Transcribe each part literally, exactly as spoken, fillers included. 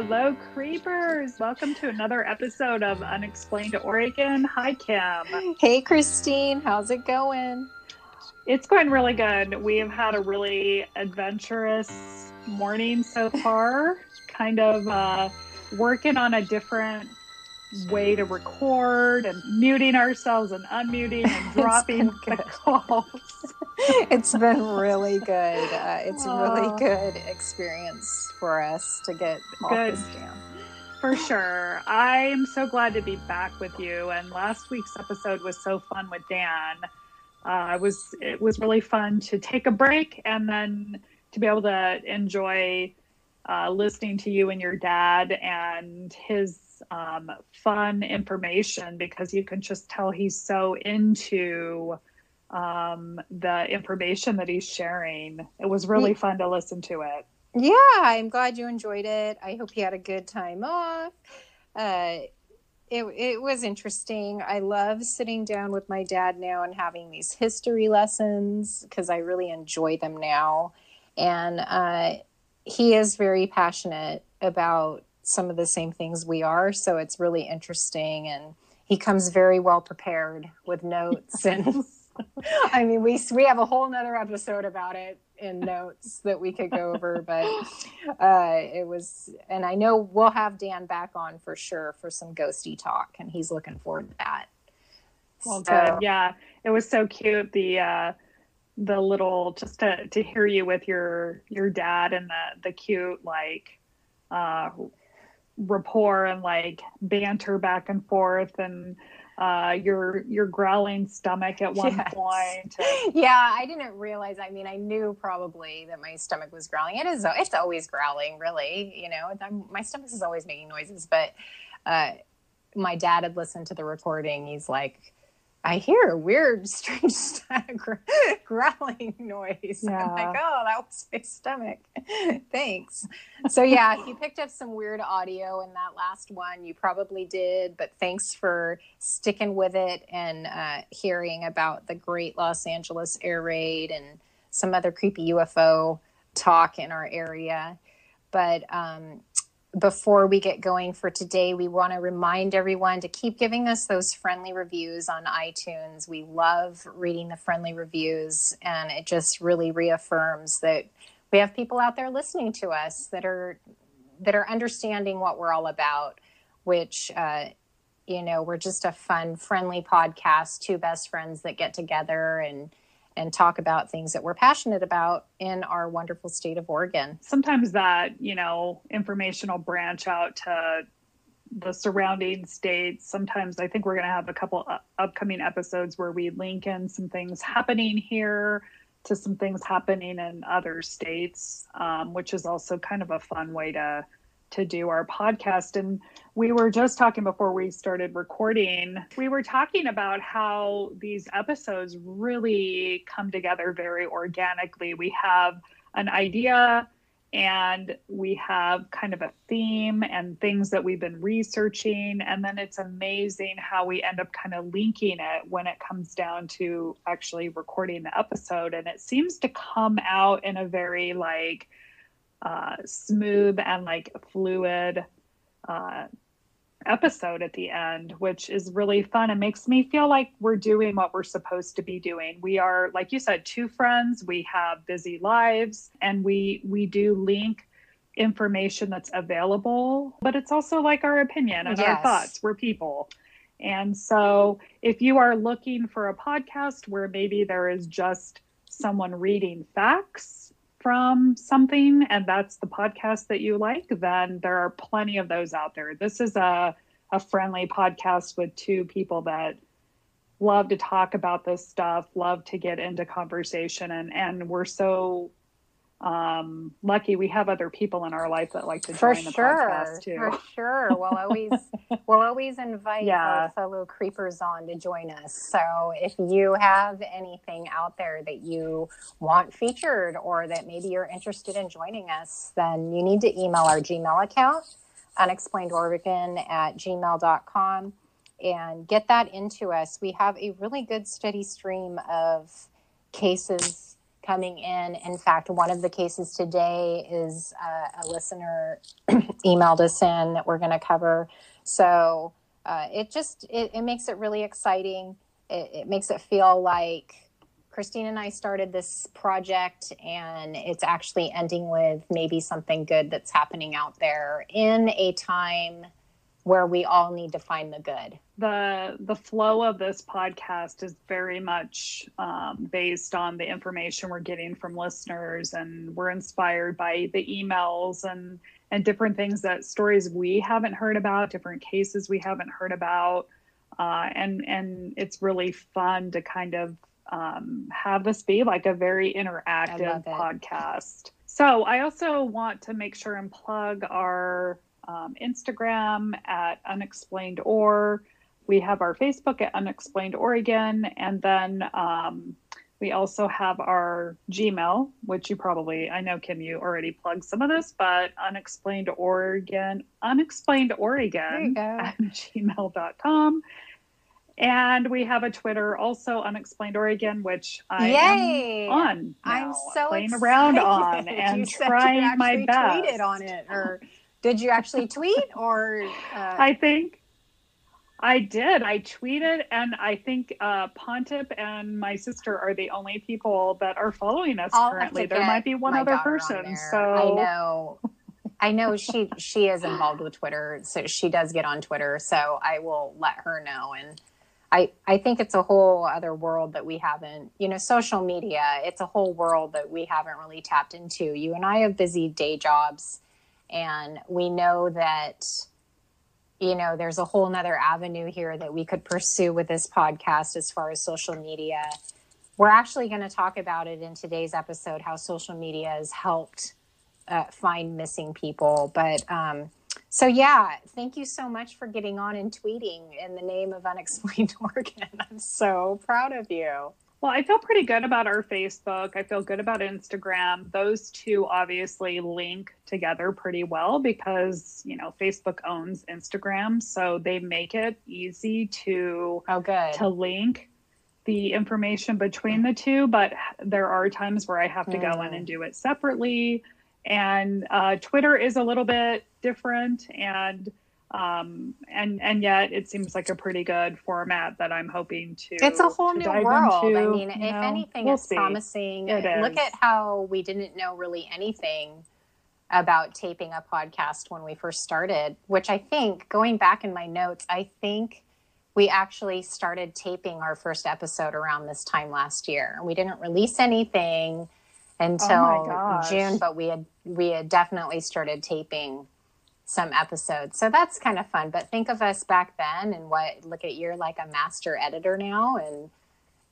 Hello, creepers. Welcome to another episode of Unexplained Oregon. Hi, Kim. Hey, Christine. How's it going? It's going really good. We have had a really adventurous morning so far, kind of uh, working on a different way to record and muting ourselves and unmuting and dropping the calls. It's been really good. Uh, it's a really good experience for us to get off this jam. For sure. I'm so glad to be back with you. And last week's episode was so fun with Dan. Uh, it was it was really fun to take a break and then to be able to enjoy uh, listening to you and your dad and his um, fun information, because you can just tell he's so into um, the information that he's sharing. It was really fun to listen to it. Yeah, I'm glad you enjoyed it. I hope you had a good time off. Uh, It it was interesting. I love sitting down with my dad now and having these history lessons because I really enjoy them now. And uh, he is very passionate about some of the same things we are. So it's really interesting. And he comes very well prepared with notes. And I mean, we we have a whole nother episode about it in notes that we could go over, but uh, it was, and I know we'll have Dan back on for sure for some ghosty talk, and he's looking forward to that. Well, so. Good. Yeah. It was so cute. The, uh, the little, just to, to hear you with your, your dad and the, the cute, like, uh, rapport and like banter back and forth and, Uh, your your growling stomach at one yes. point. Yeah, I didn't realize. I mean, I knew probably that my stomach was growling. It is. It's always growling, really. You know, I'm, my stomach is always making noises. But uh, my dad had listened to the recording. He's like, I hear a weird, strange growling noise. Yeah. I'm like, oh, that was my stomach. Thanks. So yeah, you picked up some weird audio in that last one. You probably did, but thanks for sticking with it and uh, hearing about the great Los Angeles air raid and some other creepy U F O talk in our area. But um, before we get going for today, we want to remind everyone to keep giving us those friendly reviews on iTunes. We love reading the friendly reviews, and it just really reaffirms that we have people out there listening to us that are that are understanding what we're all about, which, uh, you know, we're just a fun, friendly podcast, two best friends that get together and and talk about things that we're passionate about in our wonderful state of Oregon. Sometimes that, you know, information will branch out to the surrounding states. Sometimes I think we're going to have a couple upcoming episodes where we link in some things happening here to some things happening in other states, um, which is also kind of a fun way to, to do our podcast. And we were just talking before we started recording, we were talking about how these episodes really come together very organically. We have an idea and we have kind of a theme and things that we've been researching. And then it's amazing how we end up kind of linking it when it comes down to actually recording the episode. And it seems to come out in a very like, uh, smooth and like fluid, uh, episode at the end, which is really fun. It makes me feel like we're doing what we're supposed to be doing. We are, like you said, two friends, we have busy lives, and we, we do link information that's available, but it's also like our opinion and yes. our thoughts. We're people. And so if you are looking for a podcast where maybe there is just someone reading facts from something, and that's the podcast that you like, then there are plenty of those out there. This is a, a friendly podcast with two people that love to talk about this stuff, love to get into conversation. And, and we're so um, lucky we have other people in our life that like to join the podcast too. For sure. We'll always, we'll always invite yeah. our fellow creepers on to join us. So if you have anything out there that you want featured or that maybe you're interested in joining us, then you need to email our Gmail account, unexplained oregon at gmail dot com, and get that into us. We have a really good steady stream of cases coming in. In fact, one of the cases today is uh, a listener emailed us in that we're going to cover. So uh, it just, it, it makes it really exciting. It, it makes it feel like Christine and I started this project and it's actually ending with maybe something good that's happening out there in a time where we all need to find the good. The the flow of this podcast is very much um, based on the information we're getting from listeners, and we're inspired by the emails and, and different things, that stories we haven't heard about, different cases we haven't heard about. Uh, and, and it's really fun to kind of um, have this be like a very interactive podcast. So I also want to make sure and plug our Um, Instagram at Unexplained Or. We have our Facebook at Unexplained Oregon, and then um, we also have our Gmail, which you probably, I know Kim, you already plugged some of this, but Unexplained Oregon, Unexplained Oregon at gmail dot com. And we have a Twitter, also Unexplained Oregon, which I Yay. am on now, I'm so playing excited. around on and you trying my best. Tweeted on it, or. Did you actually tweet or? Uh... I think I did. I tweeted, and I think uh, Pontip and my sister are the only people that are following us I'll currently. There might be one other person. On so I know, I know she she is involved with Twitter, so she does get on Twitter. So I will let her know. And I I think it's a whole other world that we haven't, you know, social media. It's a whole world that we haven't really tapped into. You and I have busy day jobs. And we know that, you know, there's a whole nother avenue here that we could pursue with this podcast as far as social media. We're actually going to talk about it in today's episode, how social media has helped uh, find missing people. But um, so, yeah, thank you so much for getting on and tweeting in the name of Unexplained Oregon. I'm so proud of you. Well, I feel pretty good about our Facebook. I feel good about Instagram. Those two obviously link together pretty well because, you know, Facebook owns Instagram, so they make it easy to oh, good. to link the information between the two. But there are times where I have to mm. go in and do it separately. And uh, Twitter is a little bit different, and um and and yet it seems like a pretty good format that I'm hoping to it's a whole new world into. I mean, you if know, anything we'll it's see. promising it look is. At how we didn't know really anything about taping a podcast when we first started, which I think, going back in my notes, I think we actually started taping our first episode around this time last year, and we didn't release anything until oh June, but we had we had definitely started taping some episodes. So that's kind of fun. But think of us back then, and what, look at, you're like a master editor now, and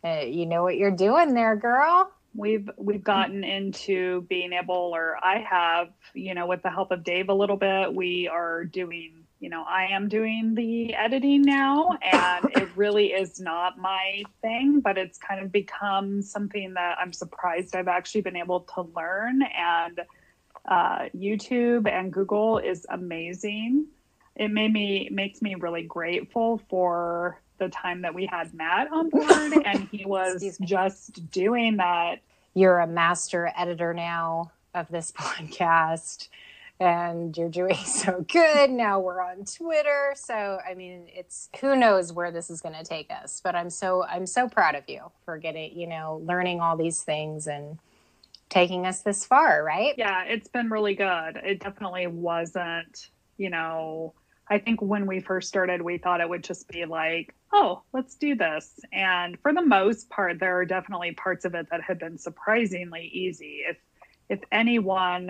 uh, you know what you're doing there, girl. We've, we've gotten into being able, or I have, you know, with the help of Dave a little bit, we are doing, you know, I am doing the editing now, and it really is not my thing, but it's kind of become something that I'm surprised I've actually been able to learn. And Uh, YouTube and Google is amazing. It made me makes me really grateful for the time that we had Matt on board, and he was just doing that. You're a master editor now of this podcast, and you're doing so good. Now we're on Twitter, so I mean, it's who knows where this is going to take us. But I'm so I'm so proud of you for getting, you know, learning all these things and taking us this far, right? Yeah, it's been really good. It definitely wasn't, you know, I think when we first started, we thought it would just be like, oh, let's do this. And for the most part, there are definitely parts of it that have been surprisingly easy. If if anyone,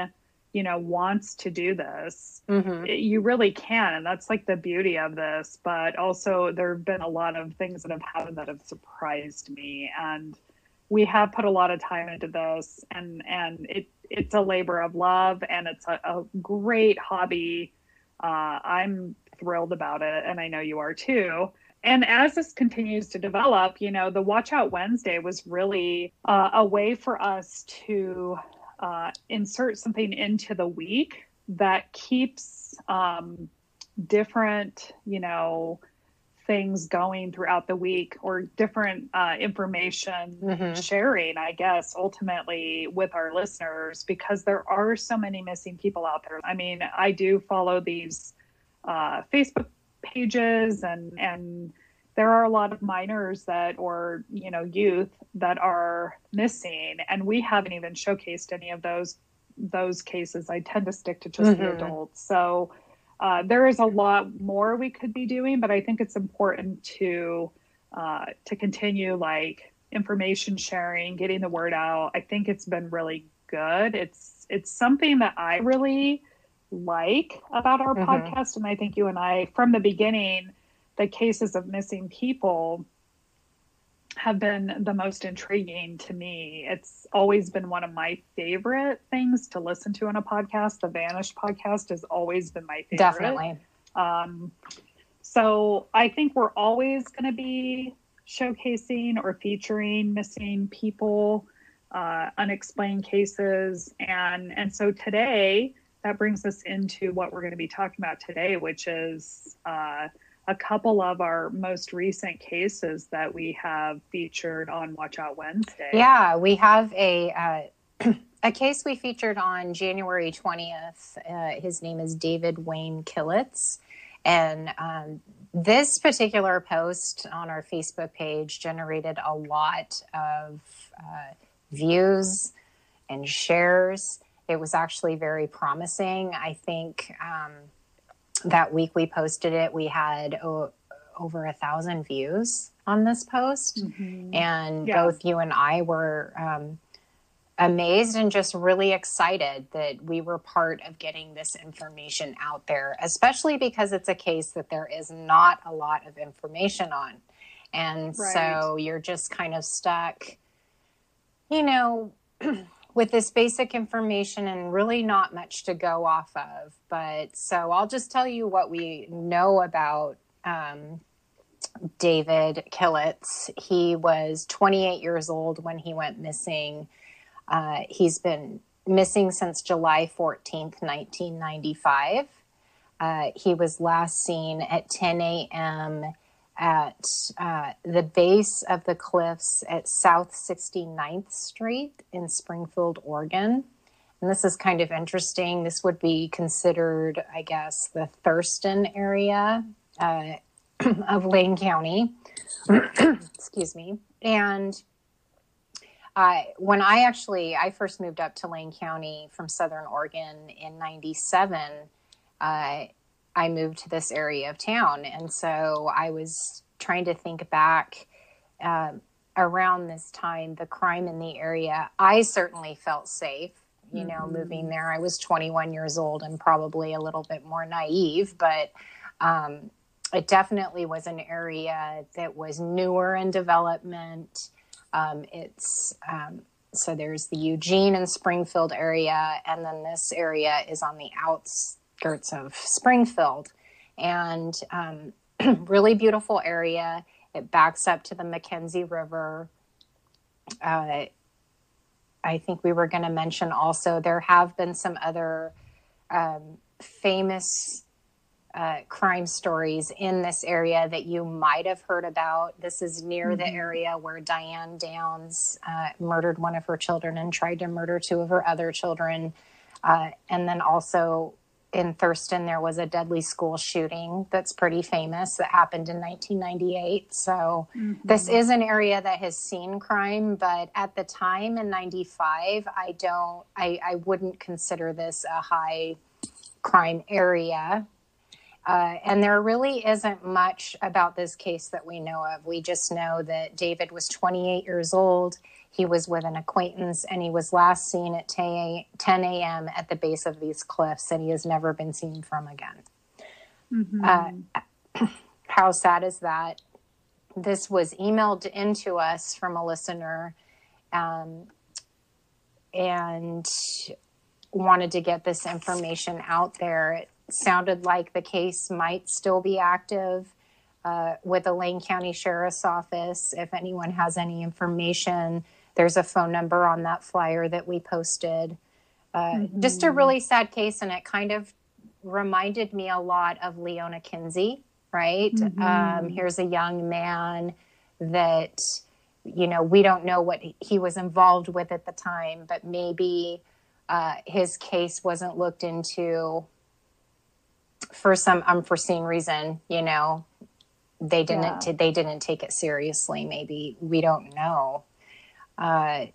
you know, wants to do this, mm-hmm. it, you really can. And that's like the beauty of this. But also there have been a lot of things that have happened that have surprised me. And we have put a lot of time into this, and, and it, it's a labor of love, and it's a, a great hobby. Uh, I'm thrilled about it, and I know you are too. And as this continues to develop, you know, the Watch Out Wednesday was really uh, a way for us to uh, insert something into the week that keeps um, different, you know, things going throughout the week, or different uh, information mm-hmm. sharing, I guess, ultimately with our listeners, because there are so many missing people out there. I mean, I do follow these uh, Facebook pages, and, and there are a lot of minors that, or, you know, youth that are missing, and we haven't even showcased any of those, those cases. I tend to stick to just mm-hmm. the adults. So Uh, there is a lot more we could be doing, but I think it's important to uh, to continue like information sharing, getting the word out. I think it's been really good. It's it's something that I really like about our mm-hmm. podcast, and I think you and I, from the beginning, the cases of missing people have been the most intriguing to me. It's always been one of my favorite things to listen to on a podcast. The Vanished podcast has always been my favorite. Definitely. Um, so I think we're always going to be showcasing or featuring missing people, uh, unexplained cases. And, and so today that brings us into what we're going to be talking about today, which is, uh, a couple of our most recent cases that we have featured on Watch Out Wednesday. Yeah, we have a uh, a case we featured on January twentieth. Uh, his name is David Wayne Killitz. And um, this particular post on our Facebook page generated a lot of uh, views and shares. It was actually very promising. I think... Um, that week we posted it, we had oh, over a thousand views on this post. Mm-hmm. And yeah. both you and I were um, amazed and just really excited that we were part of getting this information out there, especially because it's a case that there is not a lot of information on. And right. so you're just kind of stuck, you know, with this basic information and really not much to go off of. But so I'll just tell you what we know about um, David Killitz. He was twenty-eight years old when he went missing. Uh, he's been missing since July fourteenth, nineteen ninety-five. Uh, he was last seen at ten a.m. at uh, the base of the cliffs at South sixty-ninth Street in Springfield, Oregon. And this is kind of interesting. This would be considered, I guess, the Thurston area uh, of Lane County. Excuse me. And uh, when I actually, I first moved up to Lane County from Southern Oregon in ninety-seven, uh, I moved to this area of town. And so I was trying to think back uh, around this time, the crime in the area. I certainly felt safe, you know, mm-hmm. moving there. I was twenty-one years old and probably a little bit more naive, but um, it definitely was an area that was newer in development. Um, it's um, so there's the Eugene and Springfield area, and then this area is on the outs. skirts of Springfield, and um, really beautiful area. It backs up to the McKenzie River. Uh, I think we were going to mention also there have been some other um, famous uh, crime stories in this area that you might have heard about. This is near mm-hmm. the area where Diane Downs uh, murdered one of her children and tried to murder two of her other children. Uh, and then also in Thurston, there was a deadly school shooting that's pretty famous that happened in nineteen ninety-eight. So mm-hmm. this is an area that has seen crime, but at the time in ninety-five, I don't, I, I wouldn't consider this a high crime area. Uh, and there really isn't much about this case that we know of. We just know that David was twenty-eight years old. He was with an acquaintance, and he was last seen at ten a.m. at the base of these cliffs, and he has never been seen from again. Mm-hmm. Uh, how sad is that? This was emailed into us from a listener, um, and wanted to get this information out there. It sounded like the case might still be active uh, with the Lane County Sheriff's Office. If anyone has any information, there's a phone number on that flyer that we posted. Uh, mm-hmm. Just a really sad case, and it kind of reminded me a lot of Leona Kinsey right? Mm-hmm. Um, here's a young man that, you know, we don't know what he was involved with at the time, but maybe uh, his case wasn't looked into for some unforeseen reason, you know, they didn't, yeah. t- they didn't take it seriously. Maybe we don't know. Uh,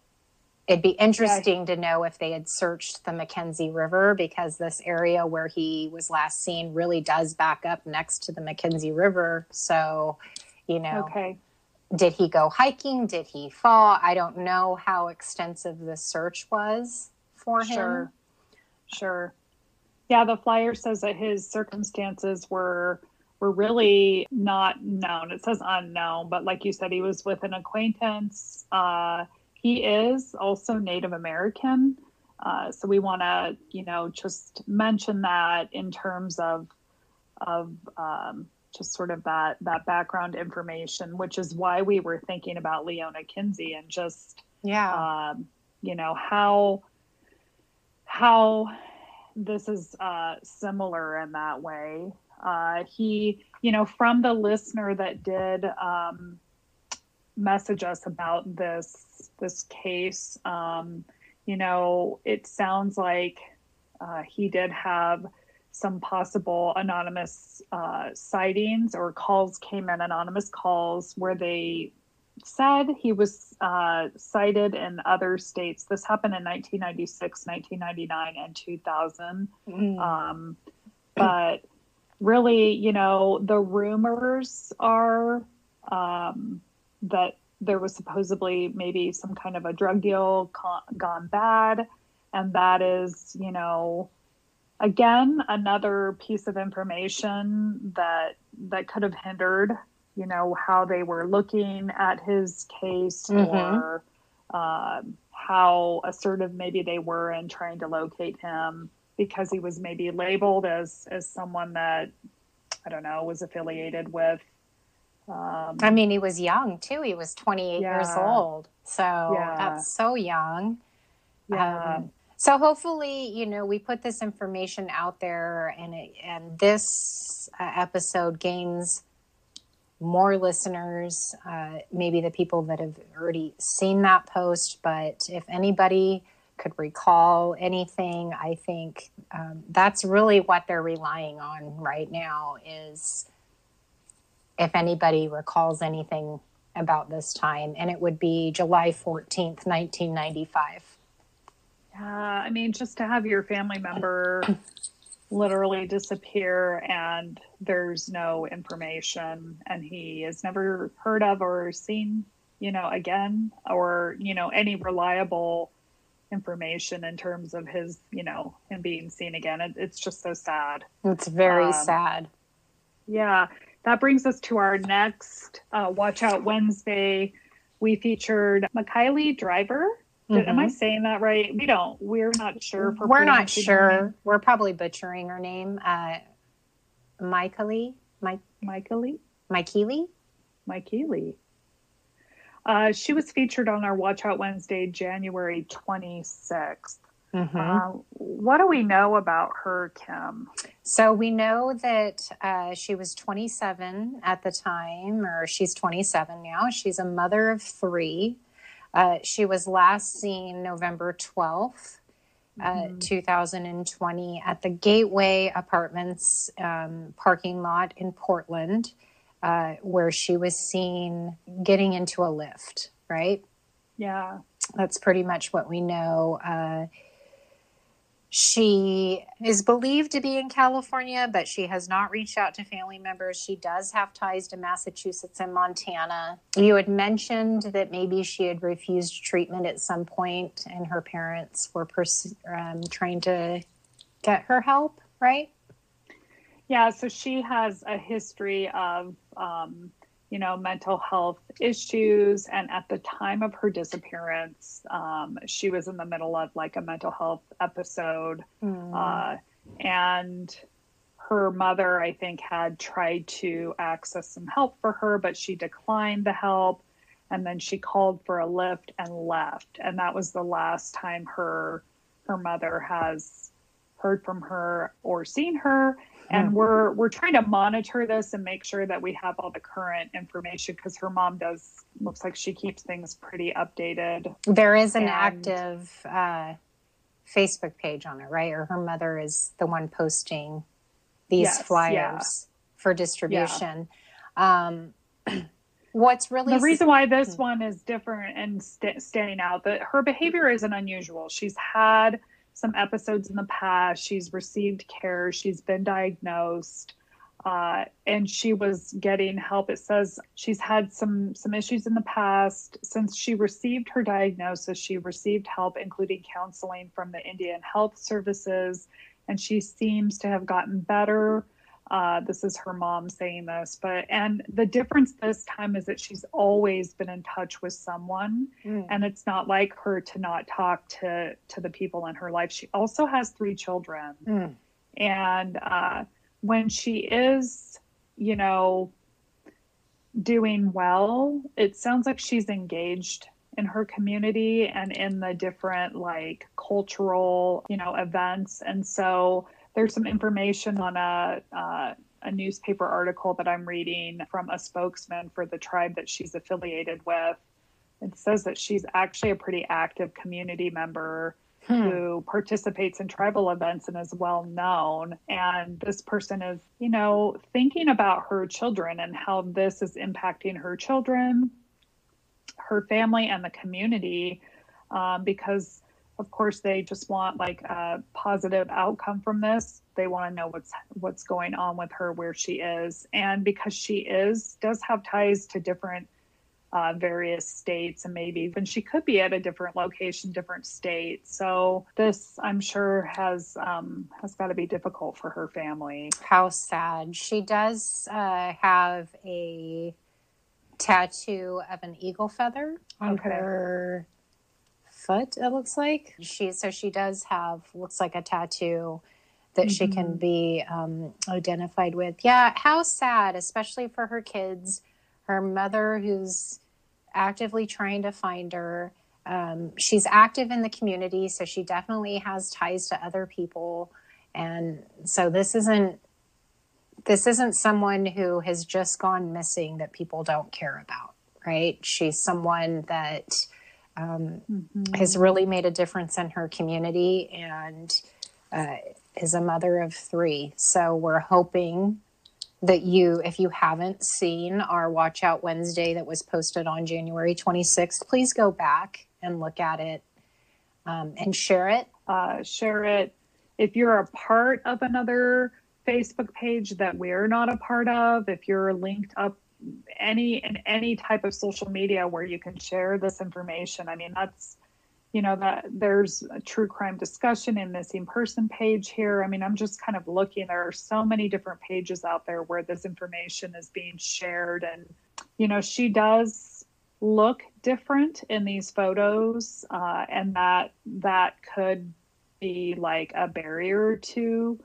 it'd be interesting yeah. to know if they had searched the McKenzie River, because this area where he was last seen really does back up next to the McKenzie River. So, you know, okay. Did he go hiking? Did he fall? I don't know how extensive the search was for him. Sure. Sure. Yeah, the flyer says that his circumstances were were really not known. It says unknown, but like you said, he was with an acquaintance. Uh, he is also Native American. Uh, so we want to, you know, just mention that in terms of of um just sort of that, that background information, which is why we were thinking about Leona Kinsey and just, yeah, um, you know, how, how this is uh, similar in that way. Uh, he, you know, from the listener that did um, message us about this, this case, um, you know, it sounds like uh, he did have some possible anonymous uh, sightings or calls came in, anonymous calls where they said he was uh, sighted in other states. This happened in nineteen ninety-six, nineteen ninety-nine, and two thousand. Mm. Um, but really, you know, the rumors are um, that there was supposedly maybe some kind of a drug deal con- gone bad. And that is, you know, again, another piece of information that that could have hindered, you know, how they were looking at his case, mm-hmm. or uh, how assertive maybe they were in trying to locate him, because he was maybe labeled as, as someone that, I don't know, was affiliated with. Um, I mean, he was young, too. He was twenty-eight yeah. years old. So yeah. that's so young. Yeah. Um, So hopefully, you know, we put this information out there, and it, and this uh, episode gains more listeners, uh, maybe the people that have already seen that post. But if anybody could recall anything, I think um, that's really what they're relying on right now, is if anybody recalls anything about this time. And it would be July fourteenth, nineteen ninety-five. Uh, I mean, just to have your family member literally disappear and there's no information, and he is never heard of or seen, you know, again, or, you know, any reliable information in terms of his, you know, him being seen again. It, it's just so sad. It's very um, sad. Yeah. That brings us to our next uh, Watch Out Wednesday. We featured Mykelti Driver. Mm-hmm. Am I saying that right? We don't. We're not sure. For We're not sure. We're probably butchering her name. Uh, Mykelti. My Mykelti. Mykelti. Mykelti. Uh, she was featured on our Watch Out Wednesday, January twenty-sixth. Mm-hmm. Uh, what do we know about her, Kim? So we know that uh, she was twenty-seven at the time, or she's twenty-seven now. She's a mother of three. Uh, she was last seen November twelfth, uh, mm-hmm. two thousand twenty, at the Gateway Apartments um, parking lot in Portland, uh, where she was seen getting into a lift, right? Yeah. That's pretty much what we know. Uh, she is believed to be in California, but she has not reached out to family members. She does have ties to Massachusetts and Montana. You had mentioned that maybe she had refused treatment at some point, and her parents were pers- um, trying to get her help, right? Yeah, so she has a history of, um, you know, mental health issues. And at the time of her disappearance, um, she was in the middle of like a mental health episode. Mm. Uh, and her mother, I think, had tried to access some help for her, but she declined the help. And then she called for a lift and left. And that was the last time her, her mother has heard from her or seen her. And we're we're trying to monitor this and make sure that we have all the current information, because her mom does, looks like she keeps things pretty updated. There is an and, active uh, Facebook page on it, right? Or her mother is the one posting these yes, flyers yeah. for distribution. Yeah. Um, what's really the reason why this one is different and st- standing out, that her behavior isn't unusual. She's had some episodes in the past. She's received care. She's been diagnosed, uh, and she was getting help. It says she's had some, some issues in the past. Since she received her diagnosis, she received help, including counseling from the Indian Health Services, and she seems to have gotten better. Uh, this is her mom saying this, but, and the difference this time is that she's always been in touch with someone, mm. and it's not like her to not talk to, to the people in her life. She also has three children. Mm. And, uh, when she is, you know, doing well, it sounds like she's engaged in her community and in the different, like, cultural, you know, events. And so there's some information on a uh, a newspaper article that I'm reading from a spokesman for the tribe that she's affiliated with. It says that she's actually a pretty active community member hmm. who participates in tribal events and is well known. And this person is, you know, thinking about her children and how this is impacting her children, her family, and the community, um, because of course, they just want, like, a positive outcome from this. They want to know what's what's going on with her, where she is. And because she is, does have ties to different uh, various states, and maybe even she could be at a different location, different state. So this, I'm sure, has um, has got to be difficult for her family. How sad. She does uh, have a tattoo of an eagle feather on okay. her foot, it looks like. She so she does have, looks like, a tattoo that mm-hmm. she can be um identified with. Yeah, how sad, especially for her kids, her mother, who's actively trying to find her. Um she's active in the community, so she definitely has ties to other people. And so this isn't this isn't someone who has just gone missing that people don't care about, right? She's someone that Um, mm-hmm. has really made a difference in her community, and uh, is a mother of three. So we're hoping that you, if you haven't seen our Watch Out Wednesday that was posted on January twenty-sixth, please go back and look at it, um, and share it. Uh, share it. If you're a part of another Facebook page that we're not a part of, if you're linked up any in any type of social media where you can share this information. I mean, that's, you know, that there's a true crime discussion and missing person page here. I mean, I'm just kind of looking, there are so many different pages out there where this information is being shared. And, you know, she does look different in these photos, uh, and that that could be like a barrier to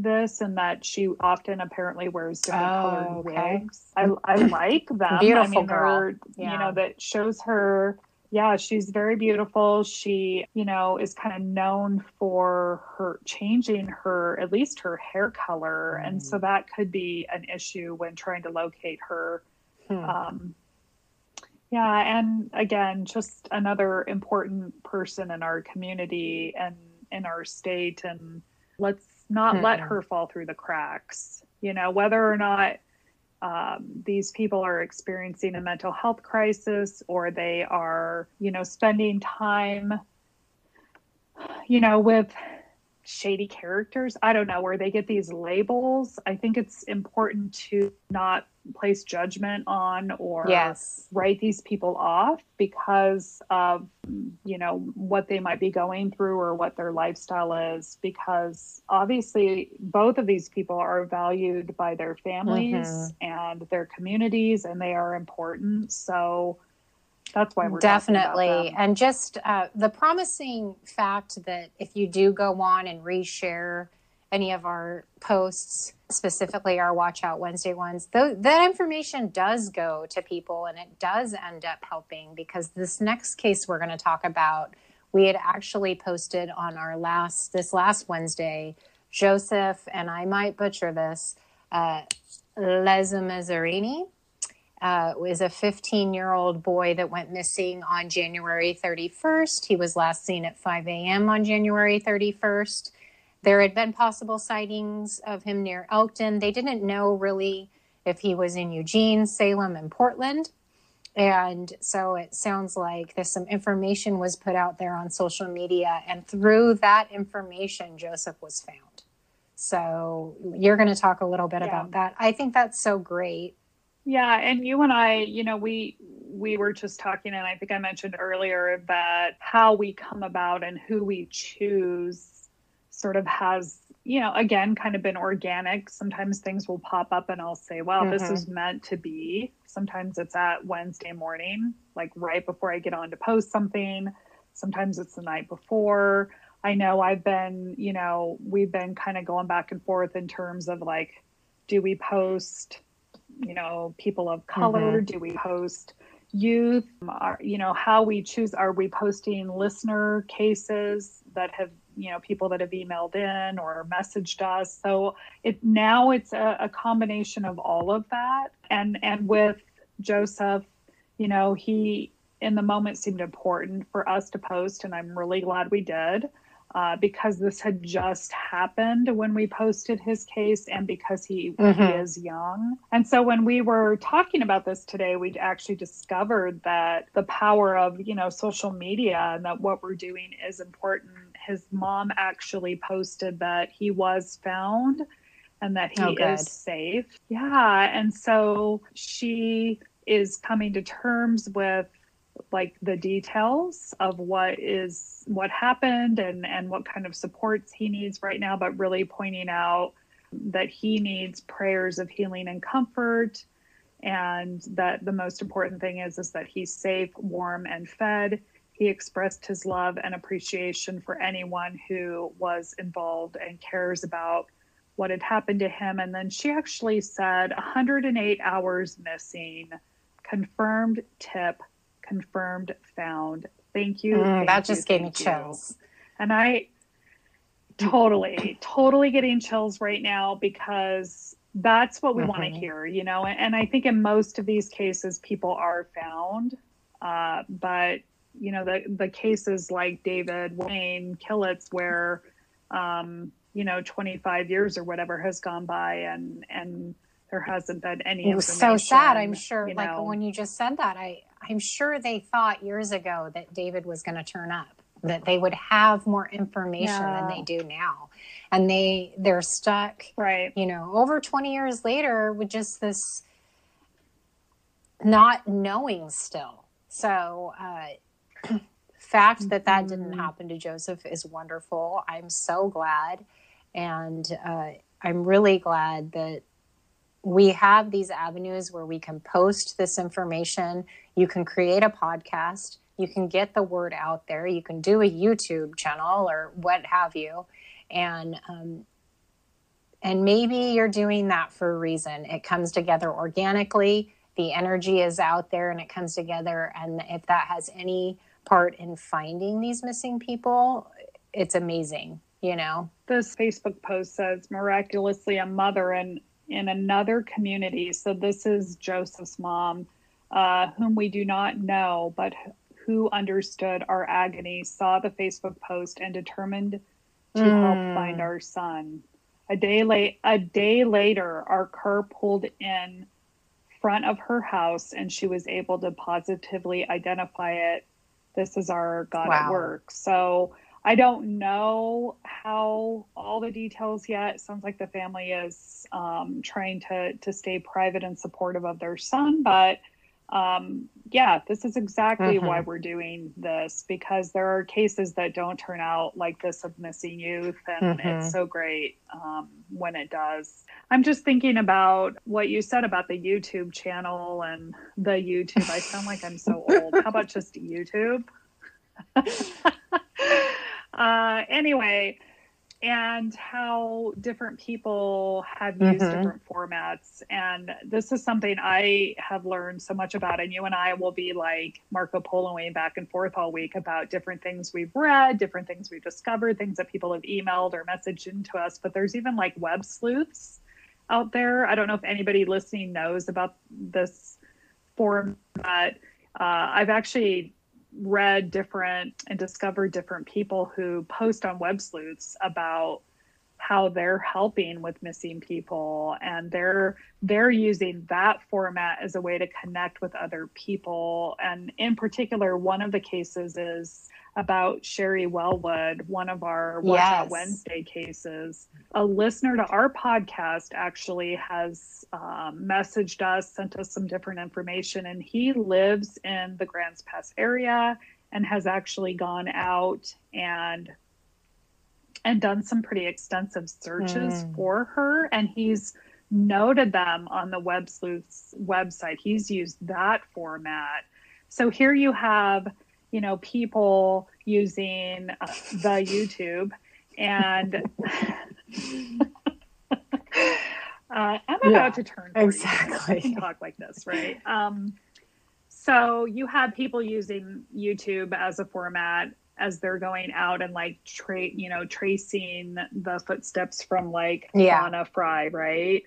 this, and that she often apparently wears different oh, colored wigs. Okay. I, I like them. Beautiful I mean, girl. Yeah. You know, that shows her. Yeah, she's very beautiful. She, you know, is kind of known for her changing her, at least her hair color. Mm. And so that could be an issue when trying to locate her. Hmm. Um, yeah. And again, just another important person in our community and in our state. And let's not mm-hmm. let her fall through the cracks, you know, whether or not um, these people are experiencing a mental health crisis, or they are, you know, spending time, you know, with shady characters. I don't know where they get these labels. I think it's important to not place judgment on or yes. write these people off because of, you know, what they might be going through or what their lifestyle is, because obviously both of these people are valued by their families mm-hmm. and their communities, and they are important. So that's why we're definitely talking about them. And just uh, the promising fact that if you do go on and reshare any of our posts, specifically our Watch Out Wednesday ones, th- that information does go to people, and it does end up helping, because this next case we're going to talk about, we had actually posted on our last, this last Wednesday, Joseph, and I might butcher this, uh, Leza Mazzarini, uh, is a fifteen-year-old boy that went missing on January thirty-first. He was last seen at five a.m. on January thirty-first. There had been possible sightings of him near Elkton. They didn't know really if he was in Eugene, Salem, and Portland. And so it sounds like there's some information was put out there on social media, and through that information, Joseph was found. So you're going to talk a little bit yeah. about that. I think that's so great. Yeah. And you and I, you know, we, we were just talking, and I think I mentioned earlier about how we come about and who we choose sort of has, you know, again, kind of been organic. Sometimes things will pop up and I'll say, wow, mm-hmm. this is meant to be. Sometimes it's at Wednesday morning, like right before I get on to post something. Sometimes it's the night before. I know I've been, you know, we've been kind of going back and forth in terms of like, do we post, you know, people of color? Mm-hmm. Do we post youth? Are, you know, how we choose, are we posting listener cases that have, you know, people that have emailed in or messaged us? So it now it's a, a combination of all of that. And, and with Joseph, you know, he in the moment seemed important for us to post. And I'm really glad we did. Uh, because this had just happened when we posted his case, and because he, mm-hmm. he is young. And so when we were talking about this today, we actually discovered that the power of, you know, social media and that what we're doing is important. His mom actually posted that he was found and that he oh, is safe. Yeah. And so she is coming to terms with like the details of what is what happened and and what kind of supports he needs right now, but really pointing out that he needs prayers of healing and comfort, and that the most important thing is is that he's safe, warm, and fed. He expressed his love and appreciation for anyone who was involved and cares about what had happened to him. And then she actually said one hundred eight hours missing, confirmed tip, confirmed found. Thank you. Mm, that just gave me chills. And I totally, totally getting chills right now, because that's what we mm-hmm. want to hear, you know? And, and I think in most of these cases, people are found. Uh, but, you know, the, the cases like David Wayne Killitz, where, um, you know, twenty-five years or whatever has gone by and, and there hasn't been any information. It was so sad, I'm sure. You know, like when you just said that, I, I'm sure they thought years ago that David was going to turn up, that they would have more information yeah. than they do now. And they, they're stuck, right. you know, over twenty years later with just this not knowing still. So uh, fact that that didn't happen to Joseph is wonderful. I'm so glad. And uh, I'm really glad that we have these avenues where we can post this information. You can create a podcast. You can get the word out there. You can do a YouTube channel or what have you. And, um, and maybe you're doing that for a reason. It comes together organically. The energy is out there and it comes together. And if that has any part in finding these missing people, it's amazing. You know, this Facebook post says miraculously a mother and in another community. So this is Joseph's mom, uh, whom we do not know, but who understood our agony, saw the Facebook post and determined to mm. help find our son. A day late, a day later, our car pulled in front of her house and she was able to positively identify it. This is our God wow. at work. So I don't know how all the details yet. It sounds like the family is um, trying to to stay private and supportive of their son. But um, yeah, this is exactly mm-hmm. why we're doing this, because there are cases that don't turn out like this of missing youth. And mm-hmm. it's so great um, when it does. I'm just thinking about what you said about the YouTube channel and the YouTube. I sound like I'm so old. How about just YouTube? Uh, anyway, and how different people have used mm-hmm. different formats. And this is something I have learned so much about. And you and I will be like Marco Poloing back and forth all week about different things we've read, different things we've discovered, things that people have emailed or messaged into us. But there's even like web sleuths out there. I don't know if anybody listening knows about this format. Uh, I've actually read different and discovered different people who post on Web Sleuths about how they're helping with missing people, and they're they're using that format as a way to connect with other people. And in particular, one of the cases is about Sherry Wellwood, one of our Watch yes. Out Wednesday cases. A listener to our podcast actually has um, messaged us, sent us some different information, and he lives in the Grants Pass area and has actually gone out and and done some pretty extensive searches mm. for her. And he's noted them on the Web Sleuths website. He's used that format. So here you have, you know, people using uh, the YouTube and uh, I'm about yeah, to turn forty, exactly. So I can talk like this, right? Um, so you have people using YouTube as a format as they're going out and like tra- you know, tracing the footsteps from like yeah. Fauna Frey, right?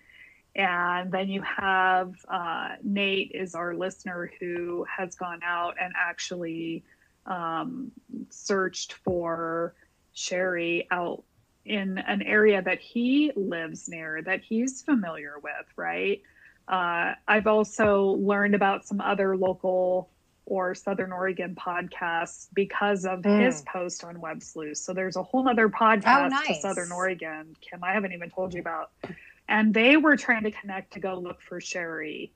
And then you have uh, Nate is our listener who has gone out and actually um, searched for Sherry out in an area that he lives near, that he's familiar with, right? Uh, I've also learned about some other local or Southern Oregon podcasts because of mm. his post on Web Sleuths. So there's a whole other podcast oh, nice. to Southern Oregon, Kim, I haven't even told you about. And they were trying to connect to go look for Sherry.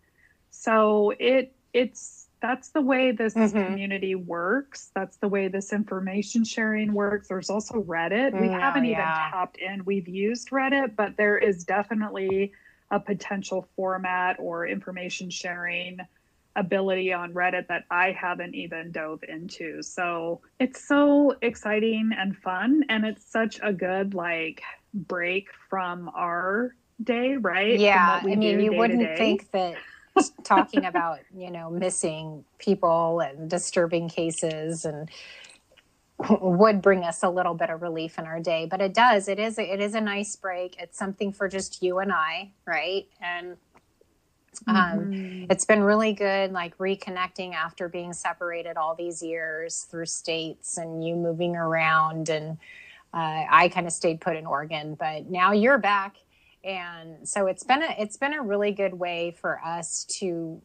So it it's that's the way this mm-hmm. community works. That's the way this information sharing works. There's also Reddit. We mm, haven't yeah. even tapped in. We've used Reddit, but there is definitely a potential format or information sharing ability on Reddit that I haven't even dove into. So it's so exciting and fun. And it's such a good like break from our day, right? Yeah, I mean, you wouldn't think that talking about, you know, missing people and disturbing cases and would bring us a little bit of relief in our day, but it does. It is, it is a nice break. It's something for just you and I, right? And um, mm-hmm. it's been really good, like reconnecting after being separated all these years through states and you moving around, and uh, I kind of stayed put in Oregon, but now you're back. And so it's been a, it's been a really good way for us to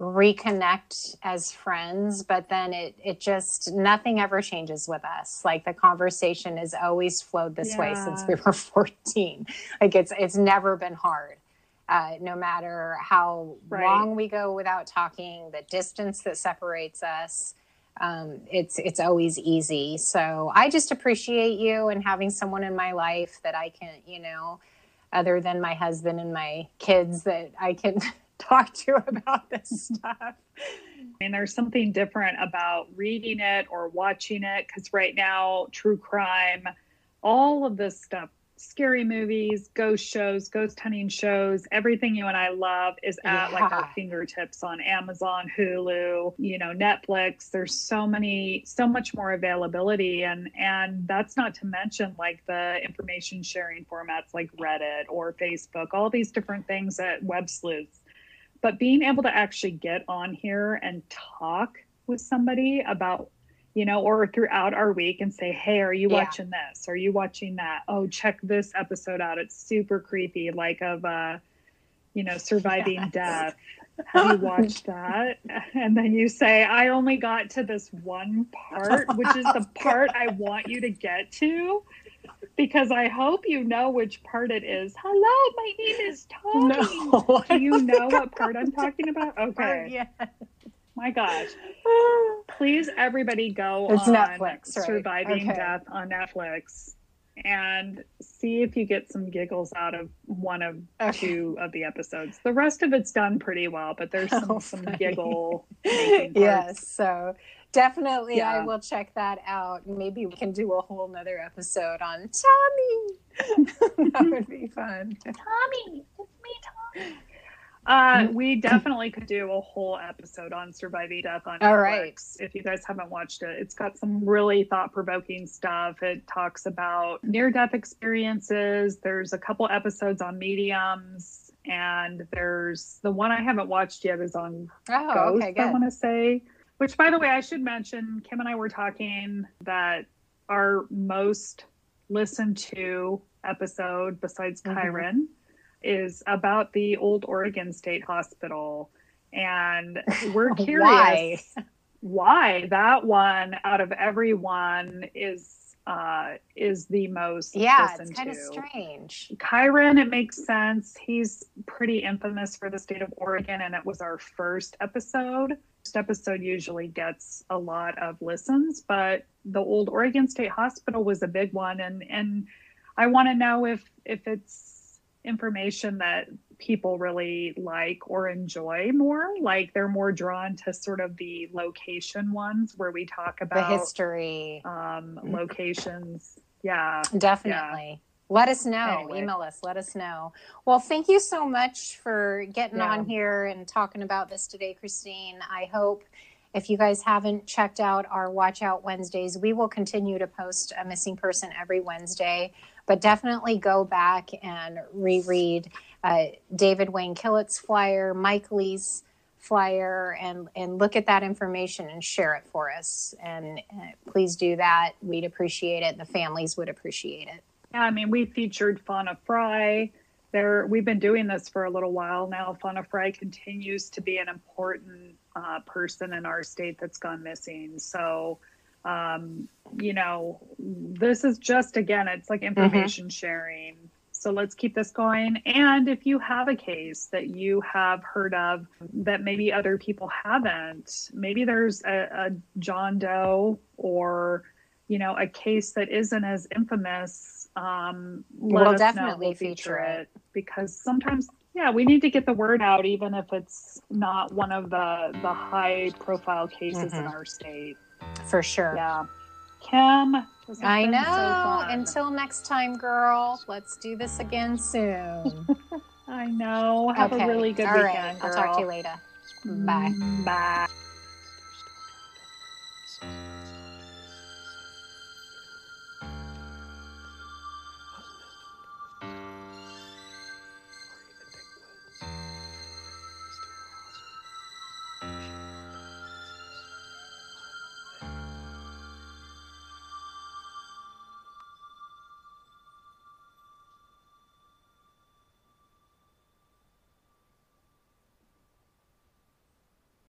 reconnect as friends, but then it, it just, nothing ever changes with us. Like the conversation has always flowed this yeah. way since we were fourteen. Like it's, it's never been hard, uh, no matter how right. long we go without talking, the distance that separates us. Um, it's, it's always easy. So I just appreciate you and having someone in my life that I can, you know, other than my husband and my kids, that I can talk to about this stuff. I mean, there's something different about reading it or watching it, because right now, true crime, all of this stuff, scary movies, ghost shows, ghost hunting shows, everything you and I love is at yeah. like our fingertips on Amazon, Hulu, you know, Netflix. There's so many, so much more availability. And, and that's not to mention like the information sharing formats like Reddit or Facebook, all these different things at Web Sleuths. But being able to actually get on here and talk with somebody about, you know, or throughout our week and say, hey, are you yeah. watching this? Are you watching that? Oh, check this episode out. It's super creepy, like of, uh, you know, surviving yes. death. Have you watched that? And then you say, I only got to this one part, which is the part I want you to get to, because I hope you know which part it is. Hello, my name is Tommy. No, do you know what part I'm talking about? Okay. Yeah. My gosh. Please, everybody go it's on Netflix, right? Surviving okay. Death on Netflix and see if you get some giggles out of one of okay. two of the episodes. The rest of it's done pretty well, but there's some, oh, some giggle making parts. Yes, so definitely yeah. I will check that out. Maybe we can do a whole nother episode on Tommy. That would be fun. Tommy, it's me, Tommy. Uh, we definitely could do a whole episode on surviving death on Netflix. All right. If you guys haven't watched it, it's got some really thought-provoking stuff. It talks about near-death experiences. There's a couple episodes on mediums, and there's the one I haven't watched yet is on oh, ghosts, okay, I want to say. Which, by the way, I should mention, Kim and I were talking that our most listened-to episode, besides mm-hmm. Kyron, is about the old Oregon State Hospital, and we're curious why? why that one out of everyone is uh is the most yeah listened it's kind to. Of strange. Kyron, it makes sense, he's pretty infamous for the state of Oregon, and it was our first episode. First episode usually gets a lot of listens, but the old Oregon State Hospital was a big one, and and I want to know if if it's information that people really like or enjoy more. Like, they're more drawn to sort of the location ones where we talk about the history, um locations. Yeah, definitely. Yeah. Let us know. Anyway. Email us, let us know. Well, thank you so much for getting yeah. on here and talking about this today, Christine. I hope, if you guys haven't checked out our Watch Out Wednesdays, we will continue to post a missing person every Wednesday, but definitely go back and reread uh, David Wayne Killitz flyer, Mike Lee's flyer, and, and look at that information and share it for us. And uh, please do that. We'd appreciate it. The families would appreciate it. Yeah, I mean, we featured Fauna Frey. There, we've been doing this for a little while now. Fauna Frey continues to be an important uh, person in our state that's gone missing. So, um, you know, this is just, again, it's like information mm-hmm. sharing. So let's keep this going. And if you have a case that you have heard of that maybe other people haven't, maybe there's a, a John Doe or, you know, a case that isn't as infamous, um we'll definitely we'll feature it, because sometimes yeah we need to get the word out, even if it's not one of the the high profile cases mm-hmm. in our state, for sure. Yeah, Kim, I know, so until next time, girl, let's do this again soon. I know, have okay. a really good all weekend, right. I'll talk to you later. Bye bye.